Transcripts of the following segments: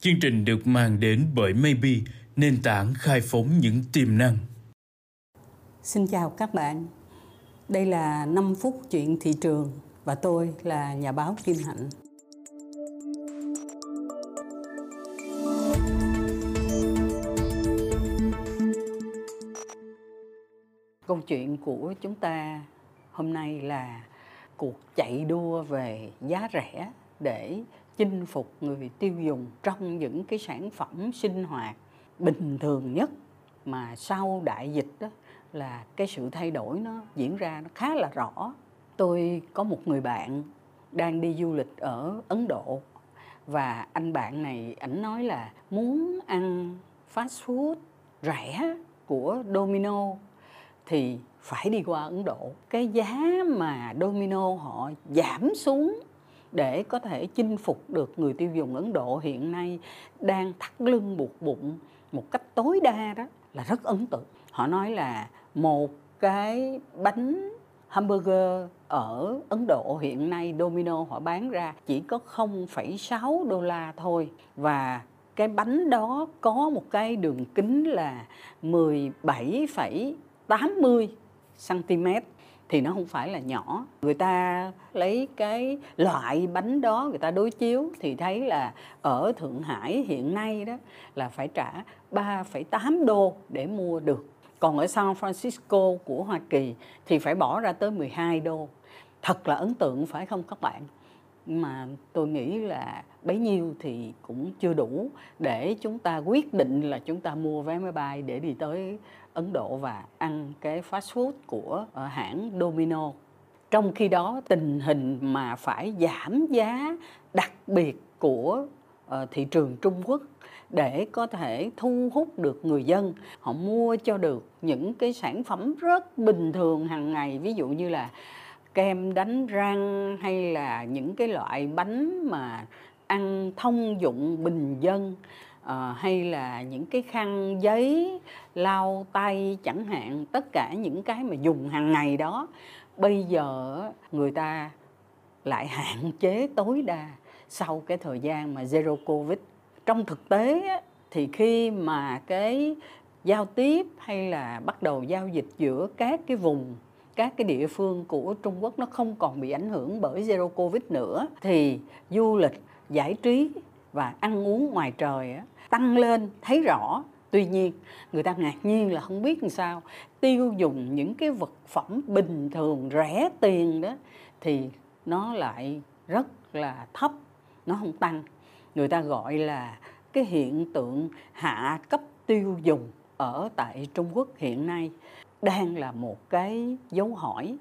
Chương trình được mang đến bởi Maybe, nền tảng khai phóng những tiềm năng. Xin chào các bạn. Đây là 5 phút chuyện thị trường và tôi là nhà báo Kim Hạnh. Câu chuyện của chúng ta hôm nay là cuộc chạy đua về giá rẻ để chinh phục người tiêu dùng trong những cái sản phẩm sinh hoạt bình thường nhất, mà sau đại dịch đó là cái sự thay đổi nó diễn ra nó khá là rõ. Tôi có một người bạn đang đi du lịch ở Ấn Độ, và anh bạn này ảnh nói là muốn ăn fast food rẻ của Domino thì phải đi qua Ấn Độ. Cái giá mà Domino họ giảm xuống để có thể chinh phục được người tiêu dùng Ấn Độ hiện nay đang thắt lưng buộc bụng một cách tối đa đó là rất ấn tượng. Họ nói là một cái bánh hamburger ở Ấn Độ hiện nay Domino họ bán ra chỉ có $0.6 thôi, và cái bánh đó có một cái đường kính là 17,80 cm. Thì nó không phải là nhỏ. Người ta lấy cái loại bánh đó người ta đối chiếu thì thấy là ở Thượng Hải hiện nay đó là phải trả $3.8 để mua được. Còn ở San Francisco của Hoa Kỳ thì phải bỏ ra tới $12. Thật là ấn tượng phải không các bạn? Mà tôi nghĩ là bấy nhiêu thì cũng chưa đủ để chúng ta quyết định là chúng ta mua vé máy bay để đi tới Ấn Độ và ăn cái fast food của hãng Domino. Trong khi đó, tình hình mà phải giảm giá đặc biệt của thị trường Trung Quốc để có thể thu hút được người dân, họ mua cho được những cái sản phẩm rất bình thường hàng ngày, ví dụ như là kem đánh răng hay là những cái loại bánh mà ăn thông dụng bình dân, hay là những cái khăn giấy lau tay chẳng hạn, tất cả những cái mà dùng hàng ngày đó bây giờ người ta lại hạn chế tối đa sau cái thời gian mà Zero COVID. Trong thực tế thì khi mà cái giao tiếp hay là bắt đầu giao dịch giữa các cái vùng, các cái địa phương của Trung Quốc nó không còn bị ảnh hưởng bởi Zero COVID nữa, thì du lịch, giải trí và ăn uống ngoài trời tăng lên thấy rõ. Tuy nhiên, người ta ngạc nhiên là không biết làm sao tiêu dùng những cái vật phẩm bình thường rẻ tiền đó thì nó lại rất là thấp, nó không tăng. Người ta gọi là cái hiện tượng hạ cấp tiêu dùng ở tại Trung Quốc hiện nay đang là một cái dấu hỏi.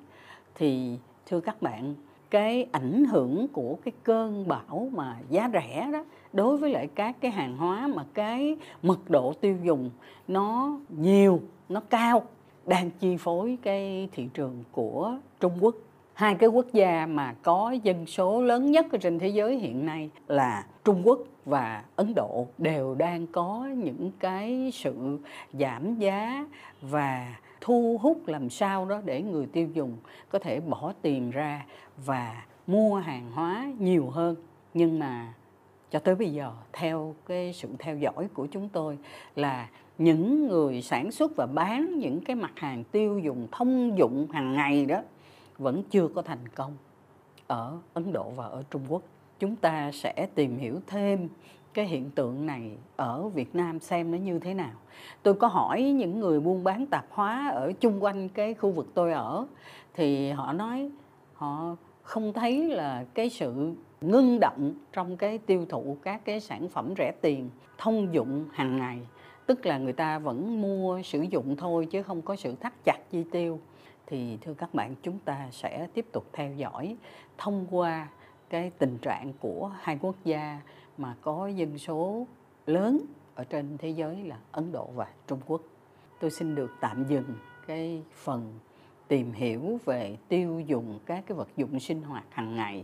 Thì thưa các bạn, cái ảnh hưởng của cái cơn bão mà giá rẻ đó đối với lại các cái hàng hóa mà cái mật độ tiêu dùng nó nhiều, nó cao, đang chi phối cái thị trường của Trung Quốc. Hai cái quốc gia mà có dân số lớn nhất trên thế giới hiện nay là Trung Quốc và Ấn Độ đều đang có những cái sự giảm giá và thu hút làm sao đó để người tiêu dùng có thể bỏ tiền ra và mua hàng hóa nhiều hơn. Nhưng mà cho tới bây giờ, theo cái sự theo dõi của chúng tôi là những người sản xuất và bán những cái mặt hàng tiêu dùng thông dụng hàng ngày đó vẫn chưa có thành công ở Ấn Độ và ở Trung Quốc. Chúng ta sẽ tìm hiểu thêm cái hiện tượng này ở Việt Nam xem nó như thế nào. Tôi có hỏi những người buôn bán tạp hóa ở chung quanh cái khu vực tôi ở thì họ nói họ không thấy là cái sự ngưng động trong cái tiêu thụ các cái sản phẩm rẻ tiền thông dụng hàng ngày. Tức là người ta vẫn mua sử dụng thôi chứ không có sự thắt chặt chi tiêu. Thì thưa các bạn, chúng ta sẽ tiếp tục theo dõi thông qua cái tình trạng của hai quốc gia mà có dân số lớn ở trên thế giới là Ấn Độ và Trung Quốc. Tôi xin được tạm dừng cái phần tìm hiểu về tiêu dùng các cái vật dụng sinh hoạt hàng ngày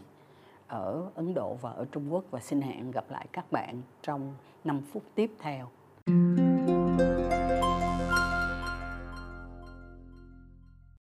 ở Ấn Độ và ở Trung Quốc, và xin hẹn gặp lại các bạn trong 5 phút tiếp theo.